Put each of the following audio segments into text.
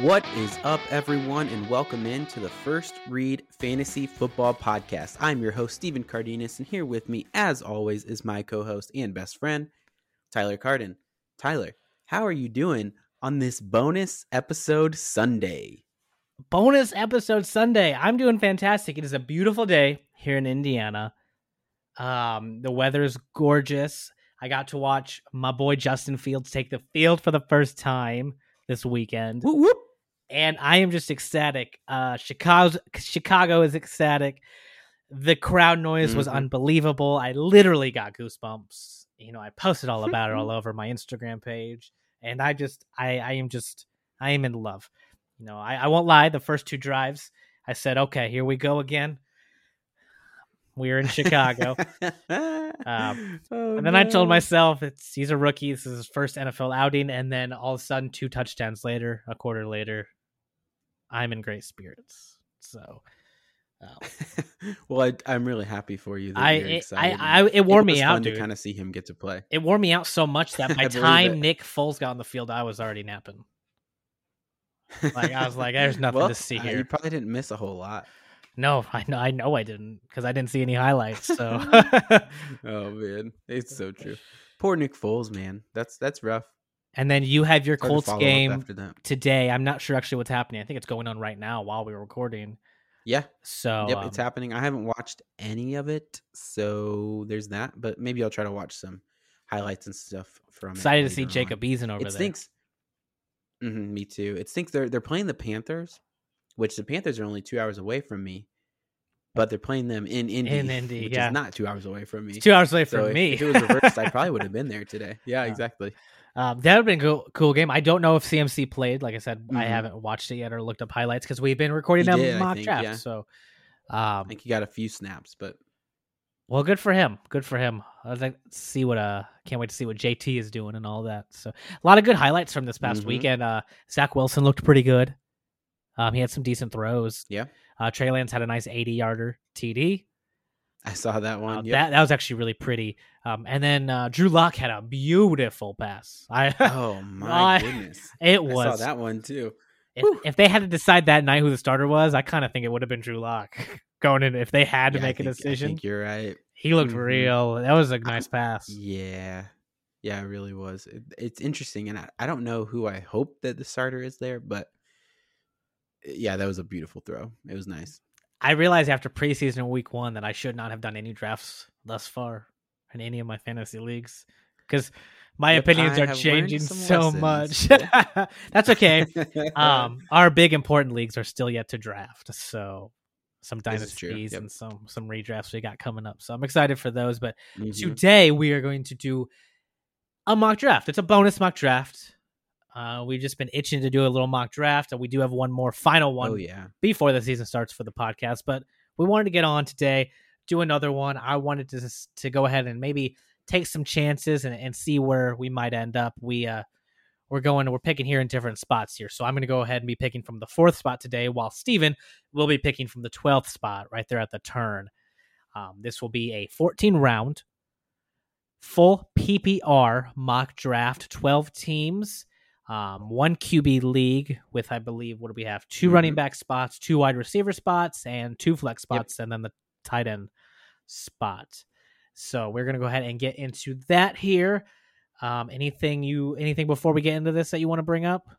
What is up, everyone, and welcome in to the First Read Fantasy Football Podcast. I'm your host, Stephen Cardenas, and here with me, as always, is my co-host and best friend, Tyler Carden. Tyler, how are you doing on this bonus episode Sunday? Bonus episode Sunday. I'm doing fantastic. It is a beautiful day here in Indiana. The weather is gorgeous. I got to watch my boy Justin Fields take the field for the first time this weekend. Whoop, whoop. And I am just ecstatic. Chicago is ecstatic. The crowd noise was unbelievable. I literally got goosebumps. You know, I posted all about it all over my Instagram page. And I am in love. You know, I won't lie. The first two drives, I said, okay, here we go again. We're in Chicago. And then I told myself, he's a rookie. This is his first NFL outing. And then all of a sudden, two touchdowns later, a quarter later, I'm in great spirits. So, well, I'm really happy for you. It wore me out, dude. To kind of see him get to play. It wore me out so much that by the time Nick Foles got on the field, I was already napping. Like, I was like, there's nothing to see here. You probably didn't miss a whole lot. No, I know I didn't, because I didn't see any highlights. So, oh man, it's so true. Poor Nick Foles, man. That's rough. And then you have your Colts game today. I'm not sure actually what's happening. I think it's going on right now while we were recording. Yeah. So it's happening. I haven't watched any of it, so there's that. But maybe I'll try to watch some highlights and stuff from it. Excited to see Jacob Eason over there. It stinks. Me too. It stinks. They're playing the Panthers, which the Panthers are only 2 hours away from me, but they're playing them in Indy, which is not 2 hours away from me. It's 2 hours away from me. If it was reversed, I probably would have been there today. Yeah, exactly. That would have been a cool game. I don't know if CMC played. Like I said, I haven't watched it yet or looked up highlights because we've been recording them mock drafts. Yeah. So, I think he got a few snaps, but well, good for him. Good for him. I'd like to see can't wait to see what JT is doing and all that. So a lot of good highlights from this past weekend. Zach Wilson looked pretty good. He had some decent throws. Yeah. Trey Lance had a nice 80-yarder TD. I saw that one. That was actually really pretty. And then Drew Lock had a beautiful pass. Goodness. It was. I saw that one too. If they had to decide that night who the starter was, I kind of think it would have been Drew Lock going in. If they had to make a decision, I think you're right. He looked real. That was a nice pass. Yeah. Yeah, it really was. It's interesting. And I don't know who I hope that the starter is there, but yeah, that was a beautiful throw. It was nice. I realized after preseason in week one that I should not have done any drafts thus far in any of my fantasy leagues because my opinions are changing so much. That's okay. Our big important leagues are still yet to draft. So some dynasties and some redrafts we got coming up. So I'm excited for those. But today we are going to do a mock draft. It's a bonus mock draft. We've just been itching to do a little mock draft, and we do have one more final one before the season starts for the podcast. But we wanted to get on today, do another one. I wanted to go ahead and maybe take some chances and see where we might end up. We're picking here in different spots here. So I'm going to go ahead and be picking from the 4th spot today, while Steven will be picking from the 12th spot right there at the turn. This will be a 14-round, full PPR mock draft, 12 teams. One QB league with, I believe, what do we have? 2 running back spots, 2 wide receiver spots, and 2 flex spots, and then the tight end spot. So we're going to go ahead and get into that here. Anything before we get into this that you want to bring up?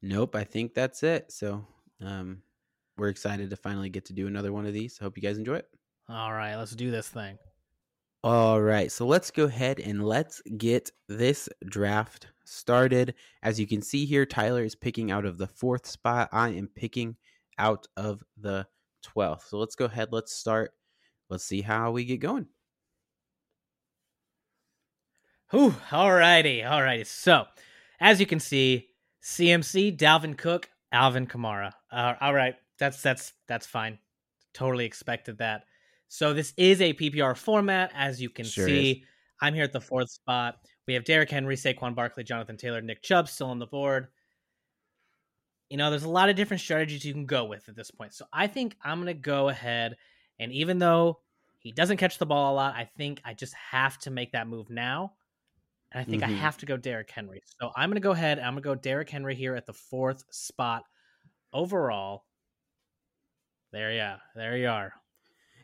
Nope. I think that's it. So, we're excited to finally get to do another one of these. Hope you guys enjoy it. All right, let's do this thing. All right, so let's go ahead and let's get this draft started. As you can see here, Tyler is picking out of the 4th spot. I am picking out of the 12th. So let's go ahead. Let's start. Let's see how we get going. All righty. So as you can see, CMC, Dalvin Cook, Alvin Kamara. All right, that's fine. Totally expected that. So this is a PPR format, as you can see. Is. I'm here at the 4th spot. We have Derrick Henry, Saquon Barkley, Jonathan Taylor, Nick Chubb still on the board. You know, there's a lot of different strategies you can go with at this point. So I think I'm going to go ahead, and even though he doesn't catch the ball a lot, I think I just have to make that move now. And I think I have to go Derrick Henry. So I'm going to go ahead. I'm going to go Derrick Henry here at the fourth spot overall. There you are. There you are.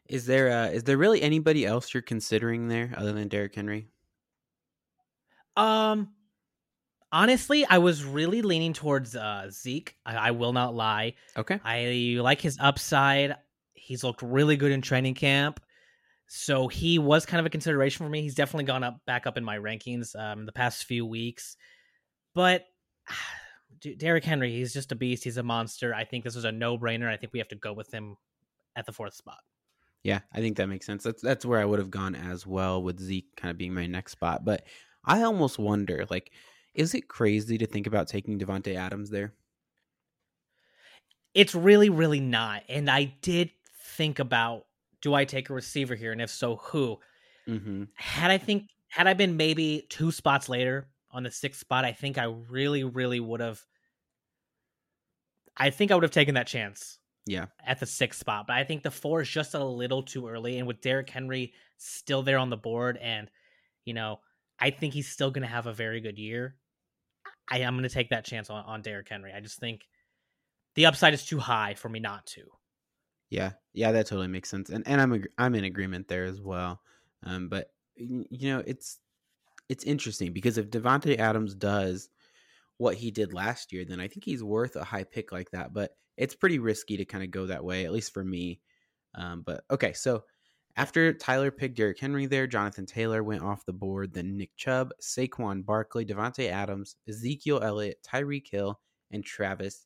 Is there really anybody else you're considering there other than Derrick Henry? Honestly, I was really leaning towards Zeke. I will not lie. Okay. I like his upside. He's looked really good in training camp. So he was kind of a consideration for me. He's definitely gone back up in my rankings in the past few weeks. But Derrick Henry, he's just a beast. He's a monster. I think this was a no-brainer. I think we have to go with him at the fourth spot. Yeah, I think that makes sense. That's where I would have gone as well, with Zeke kind of being my next spot. But I almost wonder, like, is it crazy to think about taking Davante Adams there? It's really, really not. And I did think about, do I take a receiver here? And if so, who? Had I been maybe two spots later on the sixth spot, I think I really, really would have. I think I would have taken that chance. Yeah. At the sixth spot. But I think the four is just a little too early. And with Derrick Henry still there on the board, and, you know, I think he's still going to have a very good year, I am going to take that chance on Derrick Henry. I just think the upside is too high for me not to. Yeah, that totally makes sense, and I'm in agreement there as well. But you know, it's interesting, because if Davante Adams does what he did last year, then I think he's worth a high pick like that. But it's pretty risky to kind of go that way, at least for me. But okay, so after Tyler picked Derrick Henry there, Jonathan Taylor went off the board. Then Nick Chubb, Saquon Barkley, Davante Adams, Ezekiel Elliott, Tyreek Hill, and Travis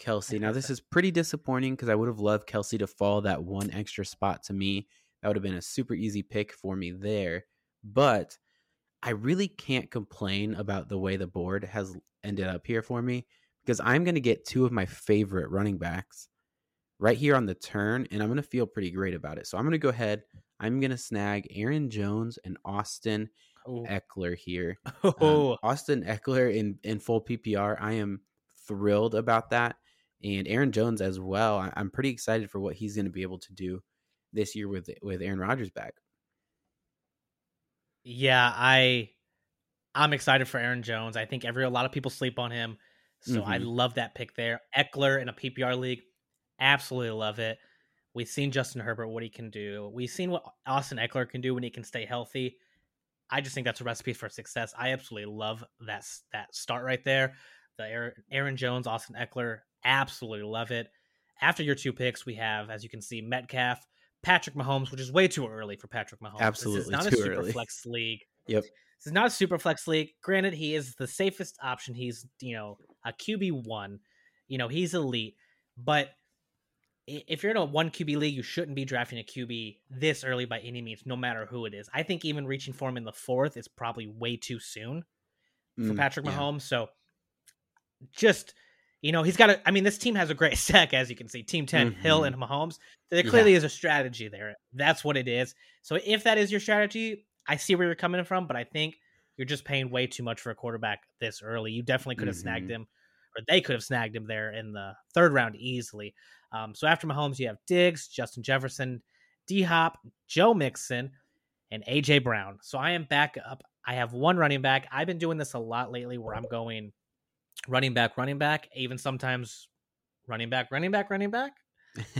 Kelce. Now, this is pretty disappointing, because I would have loved Kelce to fall that one extra spot to me. That would have been a super easy pick for me there. But I really can't complain about the way the board has ended up here for me, because I'm going to get two of my favorite running backs right here on the turn, and I'm going to feel pretty great about it. So I'm going to go ahead. I'm going to snag Aaron Jones and Austin Eckler here. Austin Eckler in full PPR. I am thrilled about that. And Aaron Jones as well. I'm pretty excited for what he's going to be able to do this year with Aaron Rodgers back. Yeah, I'm excited for Aaron Jones. I think a lot of people sleep on him, so I love that pick there. Eckler in a PPR league, absolutely love it. We've seen Justin Herbert, what he can do. We've seen what Austin Eckler can do when he can stay healthy. I just think that's a recipe for success. I absolutely love that start right there. The Aaron Jones, Austin Eckler, absolutely love it. After your two picks, we have, as you can see, Metcalf, Patrick Mahomes, which is way too early for Patrick Mahomes. Absolutely too early. This is not a super flex league. Yep. This is not a super flex league. Granted, he is the safest option. He's, you know, a QB1. You know, he's elite. But if you're in a one QB league, you shouldn't be drafting a QB this early by any means, no matter who it is. I think even reaching for him in the fourth is probably way too soon for Patrick Mahomes. Yeah. So just, you know, he's got a, I mean, this team has a great stack, as you can see. Team 10, Hill and Mahomes. There clearly is a strategy there. That's what it is. So if that is your strategy, I see where you're coming from, but I think you're just paying way too much for a quarterback this early. You definitely could have snagged him, or they could have snagged him there in the third round easily. So after Mahomes, you have Diggs, Justin Jefferson, D-Hop, Joe Mixon, and AJ Brown. So I am back up. I have one running back. I've been doing this a lot lately, where I'm going running back, even sometimes running back,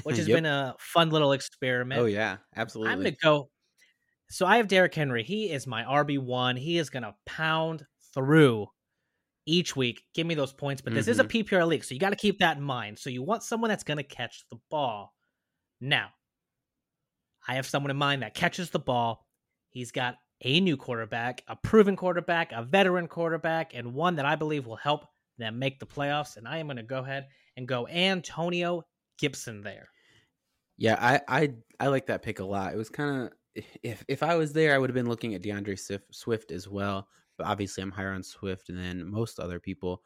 which has been a fun little experiment. Oh yeah, absolutely. I'm going to go. So I have Derrick Henry. He is my RB1. He is going to pound through each week. Give me those points, but this is a PPR league, so you got to keep that in mind. So you want someone that's going to catch the ball. Now, I have someone in mind that catches the ball. He's got a new quarterback, a proven quarterback, a veteran quarterback, and one that I believe will help them make the playoffs, and I am going to go ahead and go Antonio Gibson there. Yeah, I like that pick a lot. It was kind of, if I was there, I would have been looking at DeAndre Swift as well, but obviously I'm higher on Swift than most other people.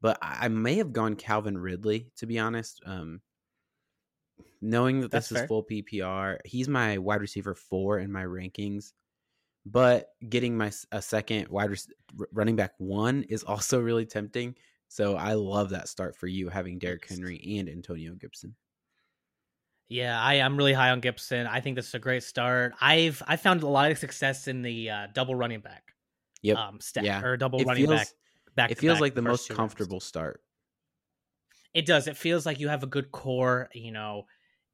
But I may have gone Calvin Ridley, to be honest. Knowing that this is full PPR, he's my wide receiver 4 in my rankings. But getting a second running back 1 is also really tempting. So I love that start for you, having Derrick Henry and Antonio Gibson. Yeah, I'm really high on Gibson. I think this is a great start. I found a lot of success in the double running back. yep. Step or double running back. It feels like the most comfortable start. It does. It feels like you have a good core, you know,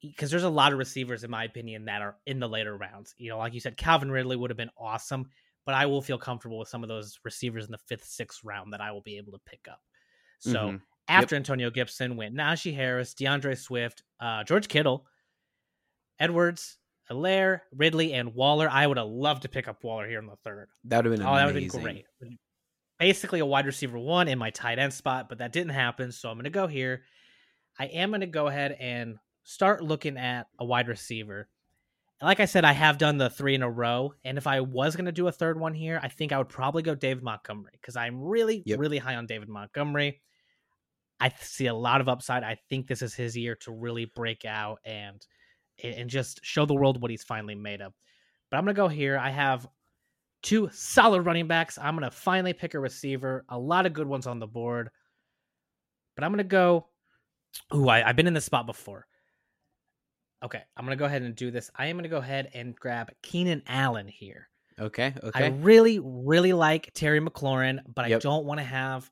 because there's a lot of receivers, in my opinion, that are in the later rounds. You know, like you said, Calvin Ridley would have been awesome, but I will feel comfortable with some of those receivers in the 5th, 6th round that I will be able to pick up. So after Antonio Gibson went Najee Harris, DeAndre Swift, George Kittle, Edwards, Hilaire, Ridley, and Waller. I would have loved to pick up Waller here in the 3rd. That would have been amazing. That would have been great. Basically a wide receiver 1 in my tight end spot, but that didn't happen. So I'm going to go here. I am going to go ahead and start looking at a wide receiver. Like I said, I have done the 3 in a row. And if I was going to do a 3rd one here, I think I would probably go David Montgomery because I'm really, really high on David Montgomery. I see a lot of upside. I think this is his year to really break out and just show the world what he's finally made of. But I'm going to go here. I have 2 solid running backs. I'm going to finally pick a receiver. A lot of good ones on the board. But I'm going to go... Ooh, I've been in this spot before. Okay, I'm going to go ahead and do this. I am going to go ahead and grab Keenan Allen here. Okay. I really, really like Terry McLaurin, but I don't want to have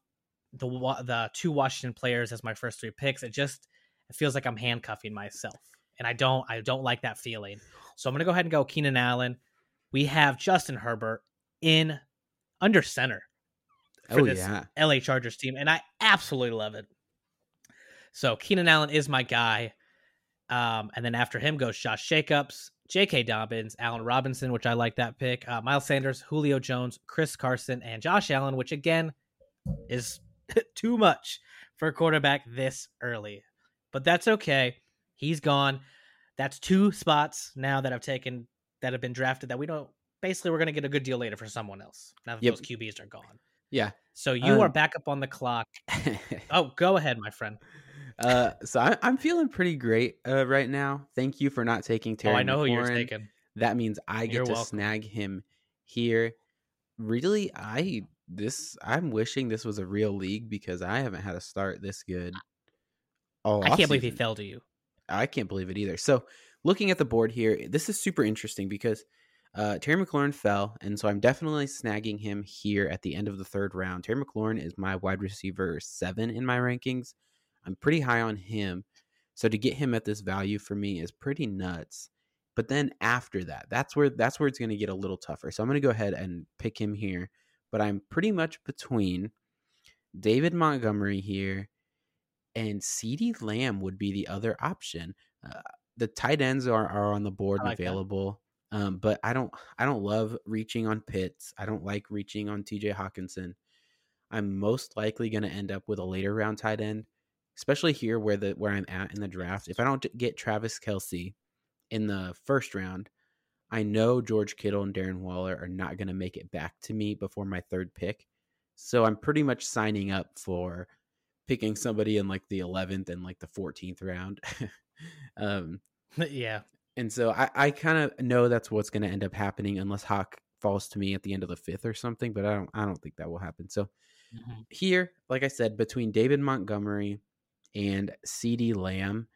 the 2 Washington players as my first 3 picks. It feels like I'm handcuffing myself, and I don't like that feeling. So I'm going to go ahead and go Keenan Allen. We have Justin Herbert under center for this LA Chargers team, and I absolutely love it. So Keenan Allen is my guy. And then after him goes Josh Jacobs, J.K. Dobbins, Allen Robinson, which I like that pick, Miles Sanders, Julio Jones, Chris Carson, and Josh Allen, which again is too much for a quarterback this early. But that's okay. He's gone. That's 2 spots now that I've taken that have been drafted that we don't... Basically, we're going to get a good deal later for someone else now that those QBs are gone. Yeah. So you are back up on the clock. Oh, go ahead, my friend. So I'm feeling pretty great right now. Thank you for not taking Terry McLaurin. Oh, I know who you're taking. That means I get to snag him here. Really, I'm wishing this was a real league because I haven't had a start this good. I can't believe he fell to you. I can't believe it either. So looking at the board here, this is super interesting because Terry McLaurin fell, and so I'm definitely snagging him here at the end of the 3rd round. Terry McLaurin is my wide receiver 7 in my rankings. I'm pretty high on him, so to get him at this value for me is pretty nuts. But then after that, that's where it's going to get a little tougher. So I'm going to go ahead and pick him here, but I'm pretty much between David Montgomery here and CeeDee Lamb would be the other option. The tight ends are on the board available, but I don't love reaching on Pitts. I don't like reaching on TJ Hawkinson. I'm most likely going to end up with a later round tight end, especially here where I'm at in the draft. If I don't get Travis Kelce in the 1st round, I know George Kittle and Darren Waller are not going to make it back to me before my 3rd pick. So I'm pretty much signing up for picking somebody in like the 11th and like the 14th round. And so I kind of know that's what's going to end up happening unless Hawk falls to me at the end of the 5th or something, but I don't think that will happen. So here, like I said, between David Montgomery and CeeDee Lamb,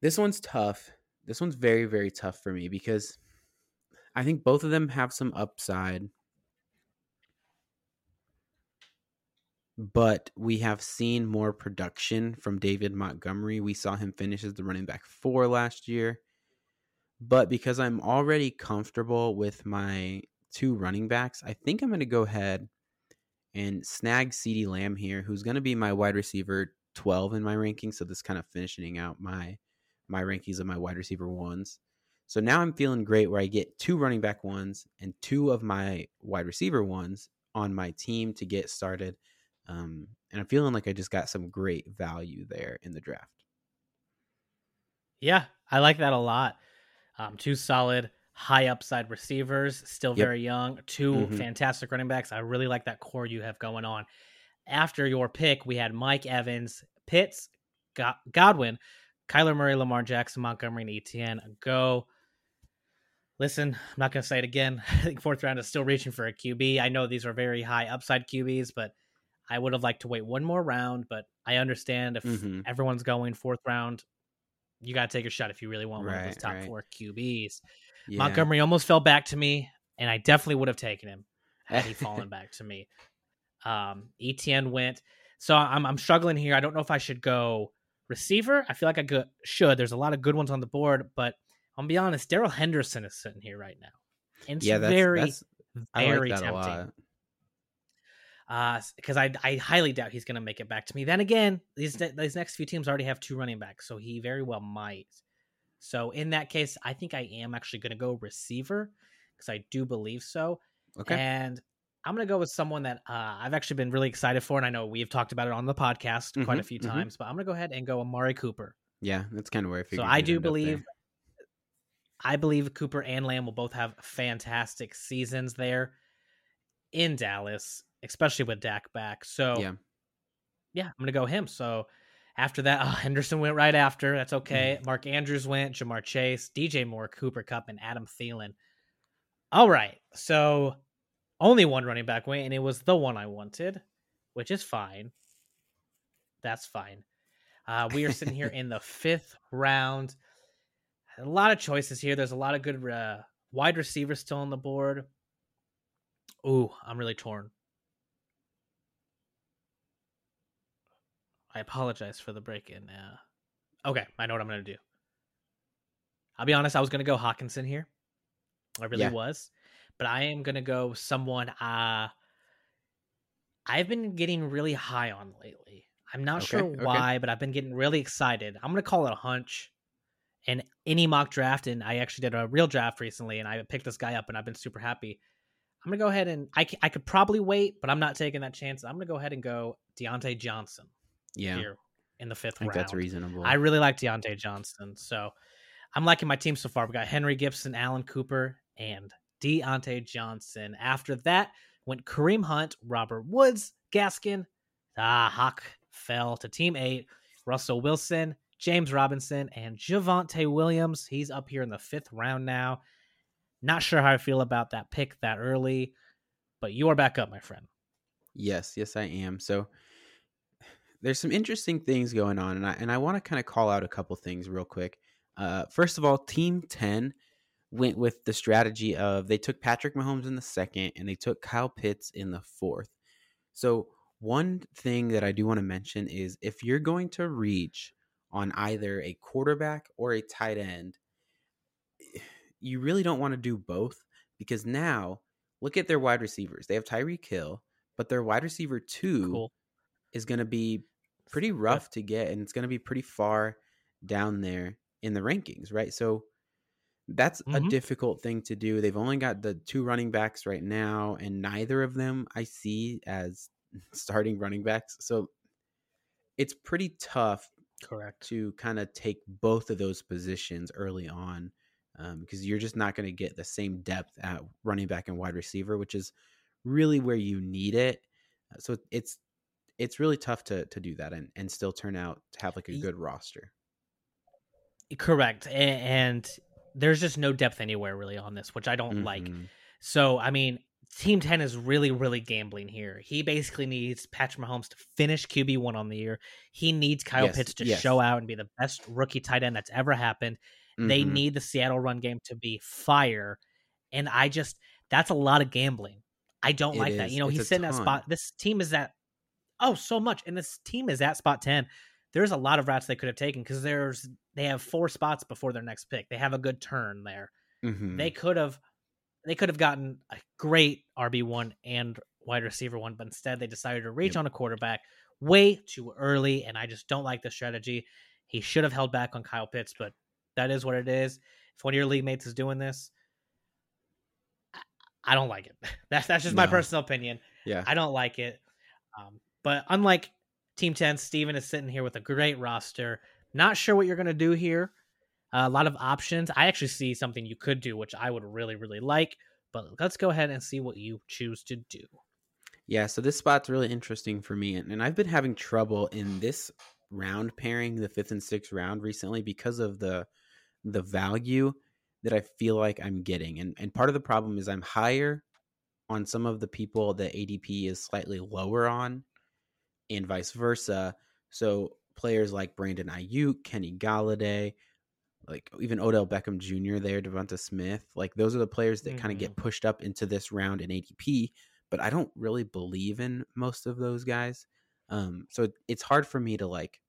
this one's tough. This one's very, very tough for me because I think both of them have some upside, but we have seen more production from David Montgomery. We saw him finish as the running back 4 last year, but because I'm already comfortable with my 2 running backs, I think I'm going to go ahead and snag CeeDee Lamb here, who's going to be my wide receiver 12 in my rankings. So this kind of finishing out my rankings of my wide receiver 1s. So now I'm feeling great where I get 2 running back 1s and 2 of my wide receiver 1s on my team to get started. And I'm feeling like I just got some great value there in the draft. Yeah, I like that a lot. 2 solid high upside receivers, still very young, 2 fantastic running backs. I really like that core you have going on. After your pick, we had Mike Evans, Pitts, Godwin, Kyler Murray, Lamar Jackson, Montgomery, and Etienne. Go. Listen, I'm not going to say it again. I think 4th round is still reaching for a QB. I know these are very high upside QBs, but I would have liked to wait one more round. But I understand if everyone's going 4th round, you got to take a shot if you really want one of those top 4 QBs. Yeah. Montgomery almost fell back to me, and I definitely would have taken him. already fallen back to me. Etienne went. So I'm struggling here. I don't know if I should go receiver. I feel like should. There's a lot of good ones on the board, but I'll be honest, Darrell Henderson is sitting here right now. And it's very, very I like tempting. Because I highly doubt he's going to make it back to me. Then again, these next few teams already have two running backs, so he very well might. So in that case, I think I am actually going to go receiver because I do believe so. Okay. And I'm going to go with someone that I've actually been really excited for, and I know we've talked about it on the podcast quite a few times, but I'm going to go ahead and go Amari Cooper. Yeah, that's kind of where I figured. So I believe Cooper and Lamb will both have fantastic seasons there in Dallas, especially with Dak back. So yeah, I'm going to go him. So after that, Henderson went right after. That's okay. Mark Andrews went, Jamar Chase, DJ Moore, Cooper Kupp, and Adam Thielen. All right. So only one running back went, and it was the one I wanted, which is fine. That's fine. We are sitting here in the fifth round. A lot of choices here. There's a lot of good wide receivers still on the board. Ooh, I'm really torn. I apologize for the break-in. Okay, I know what I'm going to do. I'll be honest, I was going to go Hawkinson here. I really was. But I am going to go someone I've been getting really high on lately. I'm not sure why, but I've been getting really excited. I'm going to call it a hunch. And any mock draft, and I actually did a real draft recently, and I picked this guy up, and I've been super happy. I'm going to go ahead and I could probably wait, but I'm not taking that chance. I'm going to go ahead and go Diontae Johnson. Yeah, here in the fifth round. That's reasonable. I really like Diontae Johnson, so I'm liking my team so far. We got Henry, Gibson, Allen, Cooper, and Diontae Johnson. After that went Kareem Hunt, Robert Woods, Gaskin. Hawk fell to team 8. Russell Wilson, James Robinson, and Javonte Williams. He's up here in the fifth round now. Not sure how I feel about that pick that early, but you are back up, my friend. Yes, I am. So there's some interesting things going on, and I want to kind of call out a couple things real quick. First of all, Team 10 went with the strategy of they took Patrick Mahomes in the second, and they took Kyle Pitts in the fourth. So one thing that I do want to mention is if you're going to reach on either a quarterback or a tight end, you really don't want to do both, because now look at their wide receivers. They have Tyreek Hill, but their wide receiver 2 is going to be pretty rough to get, and it's going to be pretty far down there in the rankings, right? So that's a difficult thing to do. They've only got the 2 running backs right now, and neither of them I see as starting running backs. So it's pretty tough to kind of take both of those positions early on, because you're just not going to get the same depth at running back and wide receiver, which is really where you need it. So it's really tough to do that and still turn out to have like a good roster. Correct. And there's just no depth anywhere really on this, which I don't like. So, I mean, Team 10 is really, really gambling here. He basically needs Patrick Mahomes to finish QB1 on the year. He needs Kyle Pitts to show out and be the best rookie tight end that's ever happened. They need the Seattle run game to be fire. And that's a lot of gambling. I don't like that. You know, he's sitting at spot. This team is at so much. And this team is at spot 10. There's a lot of routes they could have taken because they have 4 spots before their next pick. They have a good turn there. They could have gotten a great RB1 and wide receiver 1, but instead they decided to reach on a quarterback way too early. And I just don't like the strategy. He should have held back on Kyle Pitts, but that is what it is. If one of your league mates is doing this, I don't like it. That's just my personal opinion. Yeah, I don't like it. But unlike Team 10, Steven is sitting here with a great roster. Not sure what you're going to do here. A lot of options. I actually see something you could do, which I would really, really like. But let's go ahead and see what you choose to do. Yeah, so this spot's really interesting for me. And I've been having trouble in this round pairing, the 5th and 6th round recently, because of the value that I feel like I'm getting. And part of the problem is I'm higher on some of the people that ADP is slightly lower on, and vice versa. So players like Brandon Ayuk, Kenny Galladay, like even Odell Beckham Jr. there, Devonta Smith, like those are the players that kind of get pushed up into this round in ADP but I don't really believe in most of those guys. So it's hard for me to like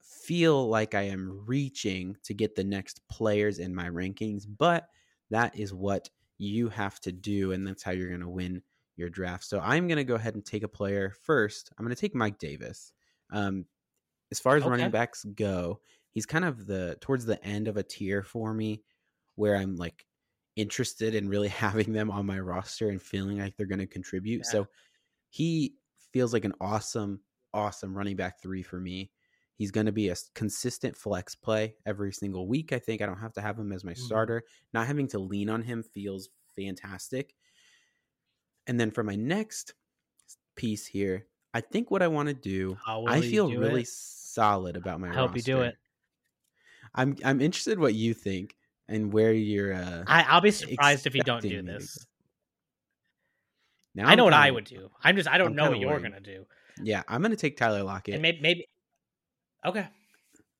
feel like I am reaching to get the next players in my rankings, but that is what you have to do, and that's how you're going to win your draft. So I'm going to go ahead and take a player first. I'm going to take Mike Davis. As far as running backs go, he's kind of towards the end of a tier for me where I'm like interested in really having them on my roster and feeling like they're going to contribute. Yeah. So he feels like an awesome, awesome running back 3 for me. He's going to be a consistent flex play every single week. I think I don't have to have him as my starter. Not having to lean on him feels fantastic. And then for my next piece here, I think what I want to do, I feel really solid about my roster. I hope you do it. I'm interested what you think and where you're. I'll be surprised if you don't do this. Now I know what I would do. I don't know what you're going to do. Yeah, I'm going to take Tyler Lockett. And maybe. Okay.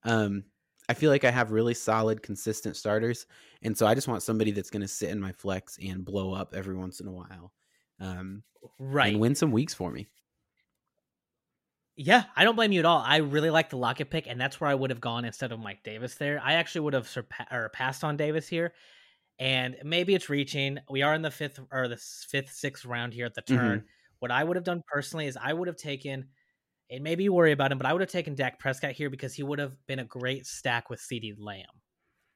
I feel like I have really solid, consistent starters. And so I just want somebody that's going to sit in my flex and blow up every once in a while. Right. And win some weeks for me. Yeah, I don't blame you at all. I really like the Lockett pick, and that's where I would have gone instead of Mike Davis there. I actually would have passed on Davis here, and maybe it's reaching. We are in the sixth round here at the turn. Mm-hmm. What I would have done personally is I would have taken, and maybe you worry about him, but I would have taken Dak Prescott here because he would have been a great stack with CeeDee Lamb.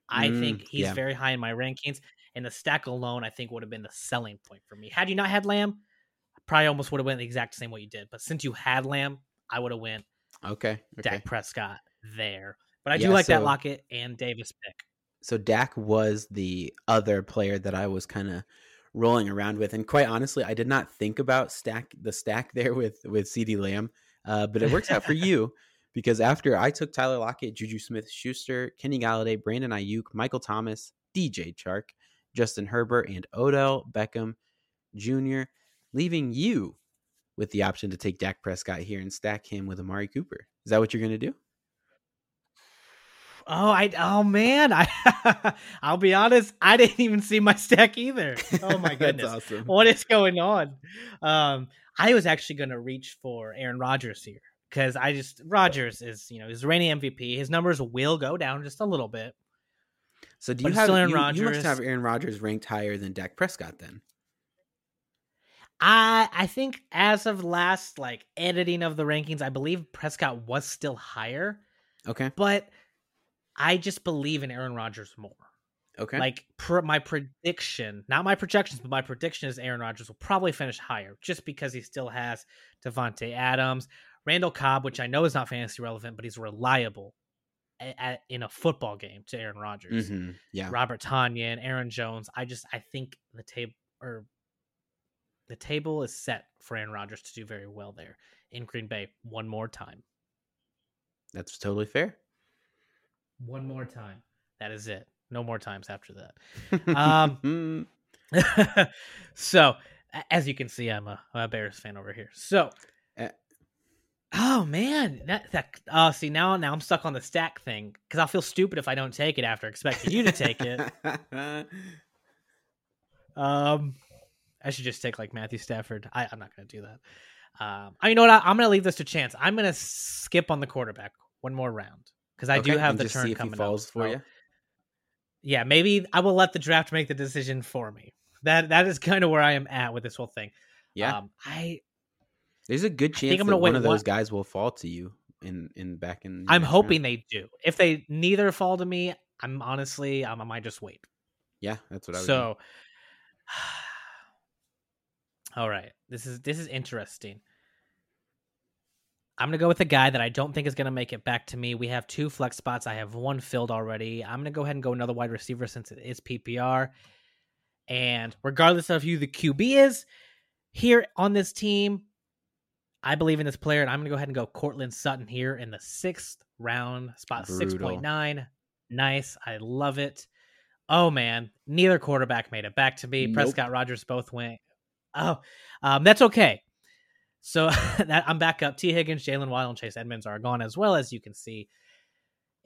I think he's very high in my rankings, and the stack alone I think would have been the selling point for me. Had you not had Lamb, I probably almost would have went the exact same way you did. But since you had Lamb, I would have went Dak Prescott there. But I do like that Lockett and Davis pick. So Dak was the other player that I was kind of rolling around with. And quite honestly, I did not think about the stack there with CeeDee Lamb. But it works out for you because after I took Tyler Lockett, Juju Smith-Schuster, Kenny Galladay, Brandon Ayuk, Michael Thomas, DJ Chark, Justin Herbert, and Odell Beckham Jr., leaving you with the option to take Dak Prescott here and stack him with Amari Cooper. Is that what you're going to do? Oh man, I'll be honest. I didn't even see my stack either. Oh my goodness. That's awesome. What is going on? I was actually going to reach for Aaron Rodgers here because Rodgers is, his reigning MVP. His numbers will go down just a little bit. So do you have Aaron Rodgers? You must have Aaron Rodgers ranked higher than Dak Prescott then. I think as of last editing of the rankings, I believe Prescott was still higher. Okay. But I just believe in Aaron Rodgers more. Okay. My prediction, not my projections, but my prediction is Aaron Rodgers will probably finish higher just because he still has Davante Adams, Randall Cobb, which I know is not fantasy relevant, but he's reliable in a football game to Aaron Rodgers. Mm-hmm. Yeah. Robert Tonyan, Aaron Jones. I think the table is set for Aaron Rodgers to do very well there in Green Bay one more time. That's totally fair. One more time. That is it. No more times after that. So, as you can see, I'm a Bears fan over here. So, oh man, see now I'm stuck on the stack thing because I'll feel stupid if I don't take it after expecting you to take it. I should just take Matthew Stafford. I'm not going to do that. You know what? I'm going to leave this to chance. I'm going to skip on the quarterback one more round because I do have the turn see coming if he falls up for you. Yeah, maybe I will let the draft make the decision for me. That is kind of where I am at with this whole thing. Yeah, there's a good chance that one of those guys will fall to you in. I'm hoping they do. If they neither fall to me, I'm honestly I might just wait. Yeah, that's what I would do. All right, this is interesting. I'm going to go with a guy that I don't think is going to make it back to me. We have 2 flex spots. I have one filled already. I'm going to go ahead and go another wide receiver since it is PPR. And regardless of who the QB is here on this team, I believe in this player, and I'm going to go ahead and go Courtland Sutton here in the 6th round, spot 6.9. Nice. I love it. Oh, man. Neither quarterback made it back to me. Nope. Prescott, Rodgers both went. Oh, that's okay. So I'm back up. T. Higgins, Jalen Waddle, and Chase Edmonds are gone, as well as you can see.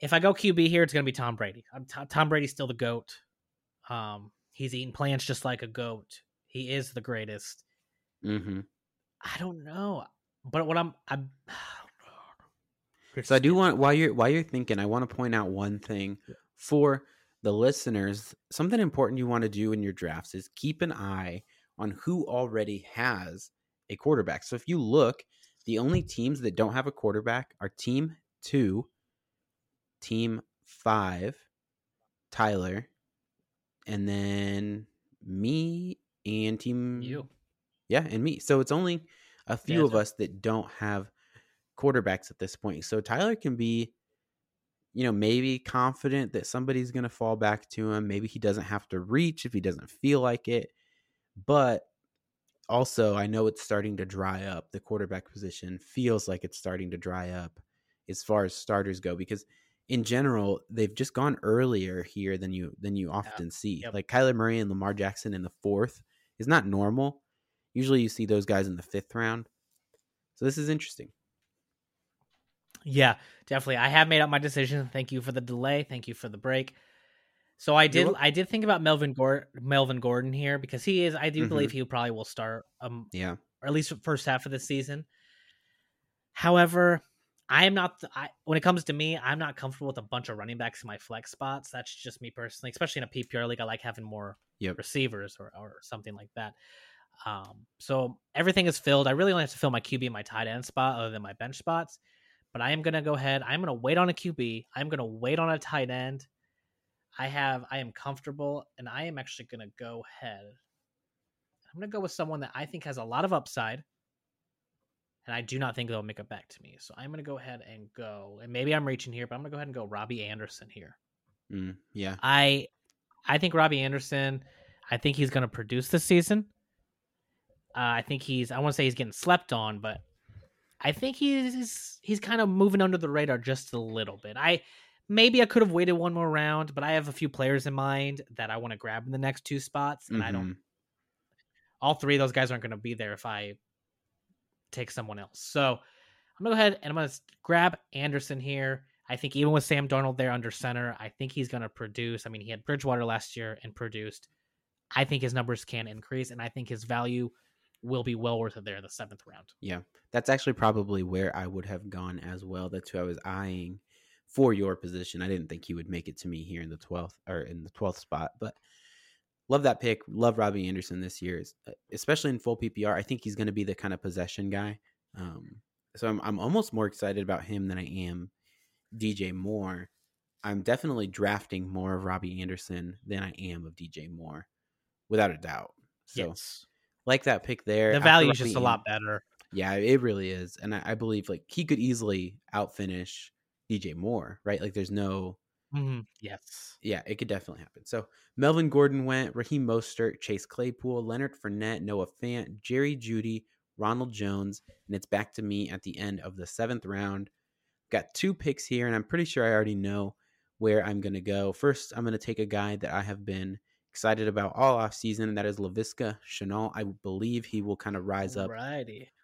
If I go QB here, it's going to be Tom Brady. Tom Brady's still the GOAT. He's eating plants just like a goat. He is the greatest. Mm-hmm. I don't know, but what I'm so I do want, while you're thinking, I want to point out one thing for the listeners. Something important you want to do in your drafts is keep an eye on who already has a quarterback. So if you look, the only teams that don't have a quarterback are team 2, team 5, Tyler, and then me and team you. Yeah, and me. So it's only a few of us that don't have quarterbacks at this point. So Tyler can be, you know, maybe confident that somebody's going to fall back to him. Maybe he doesn't have to reach if he doesn't feel like it. But also, I know it's starting to dry up. The quarterback position feels like it's starting to dry up as far as starters go, because in general, they've just gone earlier here than you often see. Yep. Like Kyler Murray and Lamar Jackson in the 4th is not normal. Usually you see those guys in the 5th round. So this is interesting. Yeah, definitely. I have made up my decision. Thank you for the delay. Thank you for the break. So I did think about Melvin Gordon here, because he is, I do believe he probably will start, or at least the first half of the season. However, when it comes to me, I'm not comfortable with a bunch of running backs in my flex spots. That's just me personally, especially in a PPR league. I like having more receivers or something like that. So everything is filled. I really only have to fill my QB and my tight end spot other than my bench spots, but I am going to go ahead. I'm going to wait on a QB. I'm going to wait on a tight end. I am comfortable, and I am actually going to go ahead. I'm going to go with someone that I think has a lot of upside, and I do not think they'll make it back to me. So I'm going to go ahead and go, and maybe I'm reaching here, but I'm going to go ahead and go Robbie Anderson here. Yeah. I think Robbie Anderson, I think he's going to produce this season. I want to say he's getting slept on, but I think he's kind of moving under the radar just a little bit. Maybe I could have waited one more round, but I have a few players in mind that I want to grab in the next 2 spots, and all 3 of those guys aren't going to be there if I take someone else. So I'm going to go ahead and I'm going to grab Anderson here. I think even with Sam Darnold there under center, I think he's going to produce. I mean, he had Bridgewater last year and produced. I think his numbers can increase, and I think his value will be well worth it there in the 7th round. Yeah, that's actually probably where I would have gone as well. That's who I was eyeing for your position. I didn't think he would make it to me here in the 12th or in the 12th spot, but love that pick. Love Robbie Anderson this year, especially in full PPR. I think he's going to be the kind of possession guy. So I'm almost more excited about him than I am DJ Moore. I'm definitely drafting more of Robbie Anderson than I am of DJ Moore, without a doubt. So yes. Like that pick there. The value is just a lot better. Yeah, it really is. And I believe like he could easily outfinish DJ Moore, right? Like there's no... Yes. Yeah, it could definitely happen. So Melvin Gordon went, Raheem Mostert, Chase Claypool, Leonard Fournette, Noah Fant, Jerry Jeudy, Ronald Jones, and it's back to me at the end of the 7th round. Got 2 picks here, and I'm pretty sure I already know where I'm going to go. First, I'm going to take a guy that I have been excited about all offseason, and that is Laviska Shenault. I believe he will kind of rise up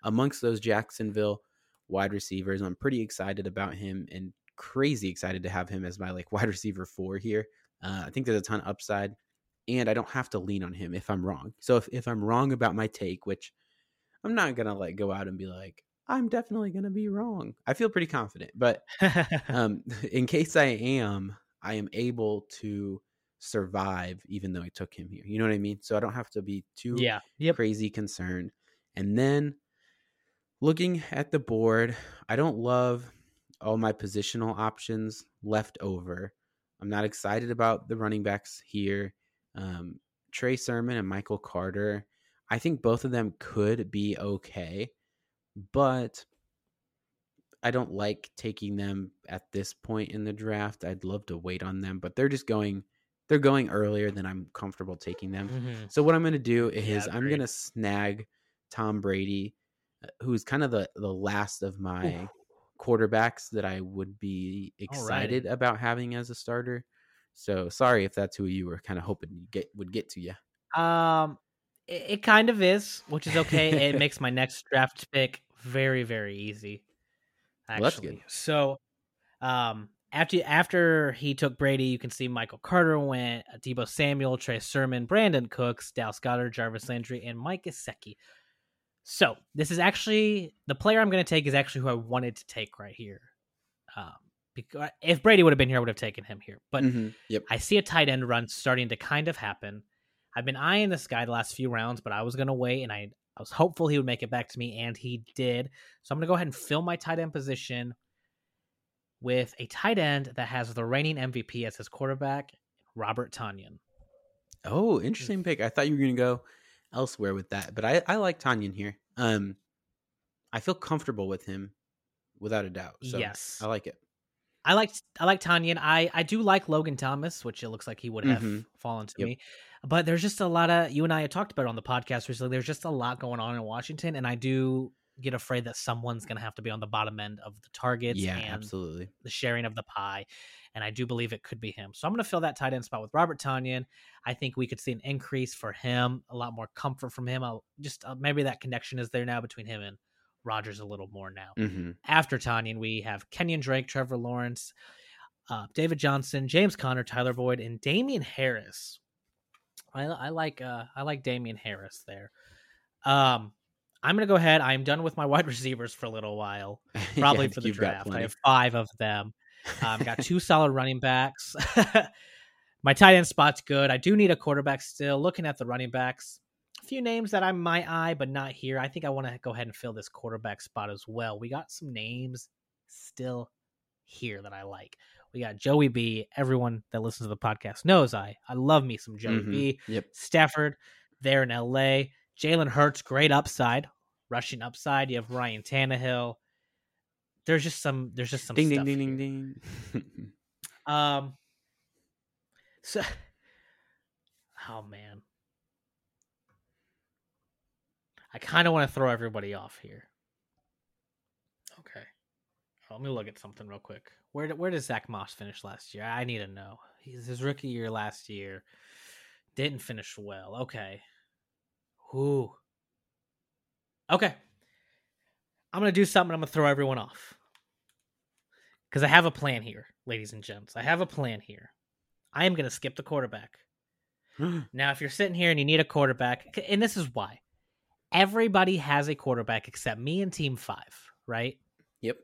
amongst those Jacksonville wide receivers. I'm pretty excited about him and crazy excited to have him as my like wide receiver 4 here. I think there's a ton of upside, and I don't have to lean on him if I'm wrong. So if I'm wrong about my take, which I'm not going to like go out and be like, I'm definitely going to be wrong. I feel pretty confident, but in case I am able to survive even though I took him here. You know what I mean? So I don't have to be too crazy concerned. And then looking at the board, I don't love all my positional options left over. I'm not excited about the running backs here. Trey Sermon and Michael Carter, I think both of them could be okay, but I don't like taking them at this point in the draft. I'd love to wait on them, but they're going earlier than I'm comfortable taking them. So what I'm going to do is I'm going to snag Tom Brady, who's kind of the last of my quarterbacks that I would be excited about having as a starter. So sorry if that's who you were kind of hoping would get to you. It kind of is, which is okay. It makes my next draft pick very, very easy. Actually. Well, that's good. So, After he took Brady, you can see Michael Carter went, Deebo Samuel, Trey Sermon, Brandon Cooks, Dallas Goedert, Jarvis Landry, and Mike Gesicki. So this is actually the player I'm going to take is actually who I wanted to take right here. Because if Brady would have been here, I would have taken him here. But I see a tight end run starting to kind of happen. I've been eyeing this guy the last few rounds, but I was going to wait, and I was hopeful he would make it back to me, and he did. So I'm going to go ahead and fill my tight end position with a tight end that has the reigning MVP as his quarterback, Robert Tonyan. Oh, interesting pick. I thought you were going to go elsewhere with that, but I like Tonyan here. I feel comfortable with him without a doubt. So yes. I like it. I like Tonyan. I do like Logan Thomas, which it looks like he would have fallen to me. But there's just a lot of, you and I had talked about it on the podcast recently, there's just a lot going on in Washington, and I do get afraid that someone's going to have to be on the bottom end of the targets and absolutely the sharing of the pie, and I do believe it could be him. So I'm going to fill that tight end spot with Robert Tonyan. I think we could see an increase for him, a lot more comfort from him. Maybe that connection is there now between him and Rodgers a little more now. After Tonyan, we have Kenyon Drake, Trevor Lawrence, David Johnson, James Conner, Tyler Boyd, and Damian Harris. I like Damian Harris there. I'm gonna go ahead. I'm done with my wide receivers for a little while, probably for the draft. I have 5 of them. I've got 2 solid running backs. My tight end spot's good. I do need a quarterback still. Looking at the running backs, a few names that I might eye, but not here. I think I want to go ahead and fill this quarterback spot as well. We got some names still here that I like. We got Joey B. Everyone that listens to the podcast knows I love me some Joey B. Stafford there in LA. Jalen Hurts, great upside, rushing upside. You have Ryan Tannehill. There's just some ding, stuff. Ding, ding, ding. So, oh man. I kind of want to throw everybody off here. Okay. Let me look at something real quick. Where does Zach Moss finish last year? I need to know. His rookie year last year didn't finish well. Okay. Ooh. Okay. I'm going to do something. I'm going to throw everyone off. Because I have a plan here, ladies and gents. I have a plan here. I am going to skip the quarterback. Now, if you're sitting here and you need a quarterback, and this is why. Everybody has a quarterback except me and Team 5, right? Yep.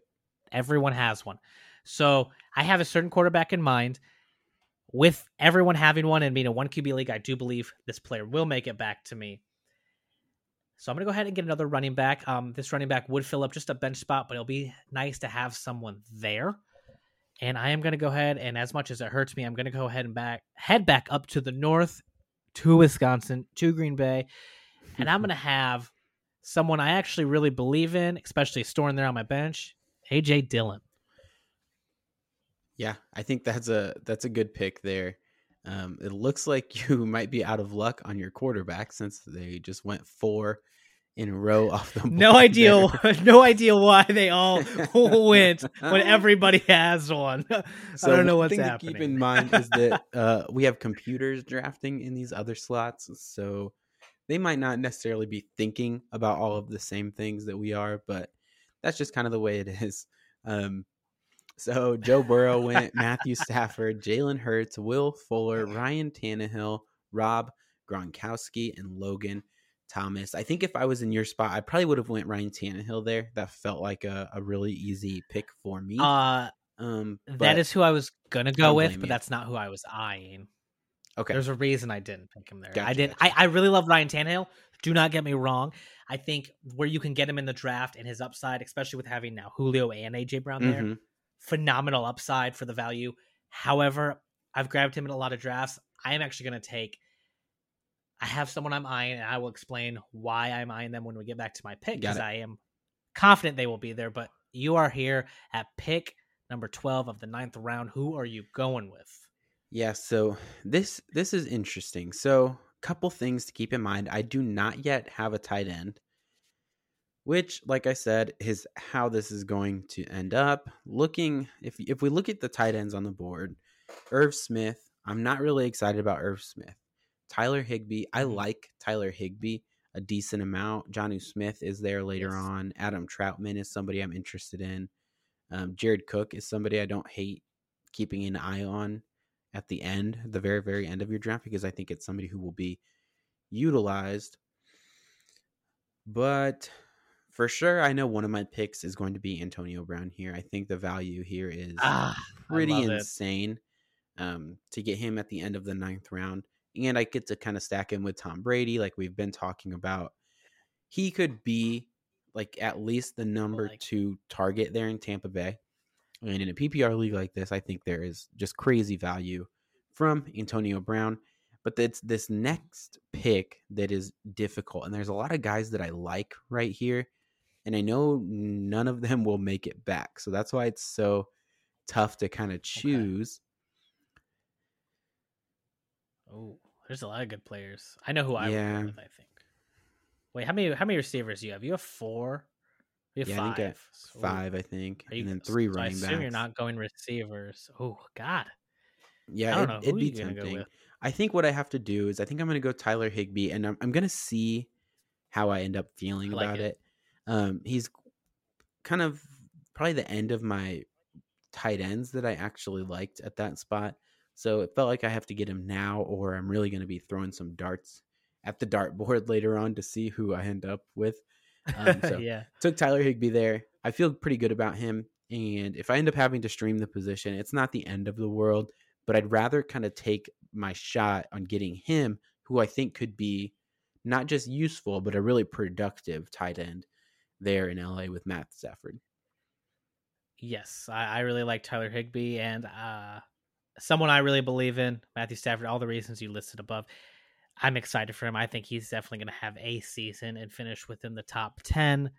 Everyone has one. So I have a certain quarterback in mind. With everyone having one and being a 1QB league, I do believe this player will make it back to me. So I'm going to go ahead and get another running back. This running back would fill up just a bench spot, but it'll be nice to have someone there. And I am going to go ahead, and as much as it hurts me, I'm going to go ahead and head back up to the north, to Wisconsin, to Green Bay. And I'm going to have someone I actually really believe in, especially storing there on my bench, A.J. Dillon. Yeah, I think that's a good pick there. It looks like you might be out of luck on your quarterback since they just went 4 in a row off the board. No idea why they all went when everybody has one. So I don't know what's happening. The thing to keep in mind is that we have computers drafting in these other slots, so they might not necessarily be thinking about all of the same things that we are, but that's just kind of the way it is. So Joe Burrow went, Matthew Stafford, Jalen Hurts, Will Fuller, Ryan Tannehill, Rob Gronkowski, and Logan Thomas. I think if I was in your spot, I probably would have went Ryan Tannehill there. That felt like a really easy pick for me. That is who I was going to go with, but that's not who I was eyeing. Okay. There's a reason I didn't pick him there. Gotcha, I really love Ryan Tannehill. Do not get me wrong. I think where you can get him in the draft and his upside, especially with having now Julio and AJ Brown there, phenomenal upside for the value. However, I've grabbed him in a lot of drafts. I am actually going to take, I have someone I'm eyeing, and I will explain why I'm eyeing them when we get back to my pick, because I am confident they will be there. But you are here at pick number 12 of the 9th round. Who are you going with? Yeah, so this is interesting. So a couple things to keep in mind. I do not yet have a tight end, which, like I said, is how this is going to end up. If we look at the tight ends on the board, Irv Smith, I'm not really excited about Irv Smith. Tyler Higbee, I like Tyler Higbee a decent amount. Jonnu Smith is there later on. Adam Trautman is somebody I'm interested in. Jared Cook is somebody I don't hate keeping an eye on at the end, the very, very end of your draft, because I think it's somebody who will be utilized. But for sure, I know one of my picks is going to be Antonio Brown here. I think the value here is pretty insane to get him at the end of the 9th round. And I get to kind of stack him with Tom Brady, like we've been talking about. He could be like at least the number 2 target there in Tampa Bay. And in a PPR league like this, I think there is just crazy value from Antonio Brown. But it's this next pick that is difficult. And there's a lot of guys that I like right here. And I know none of them will make it back. So that's why it's so tough to kind of choose. Okay. Oh, there's a lot of good players. I know who I would go with, I think. Wait, how many receivers do you have? You have 4? You have 5? I think I have 5, I think. And then 3 running backs. I assume you're not going receivers. Oh, God. Yeah, I don't know. It'd be tempting. I think what I have to do is I think I'm going to go Tyler Higbee, and I'm going to see how I end up feeling about it. He's kind of probably the end of my tight ends that I actually liked at that spot. So it felt like I have to get him now, or I'm really going to be throwing some darts at the dartboard later on to see who I end up with. Took Tyler Higbee there. I feel pretty good about him. And if I end up having to stream the position, it's not the end of the world, but I'd rather kind of take my shot on getting him, who I think could be not just useful, but a really productive tight end there in LA with Matt Stafford. Yes, I really like Tyler Higbee and someone I really believe in, Matthew Stafford, all the reasons you listed above. I'm excited for him. I think he's definitely going to have a season and finish within the top 10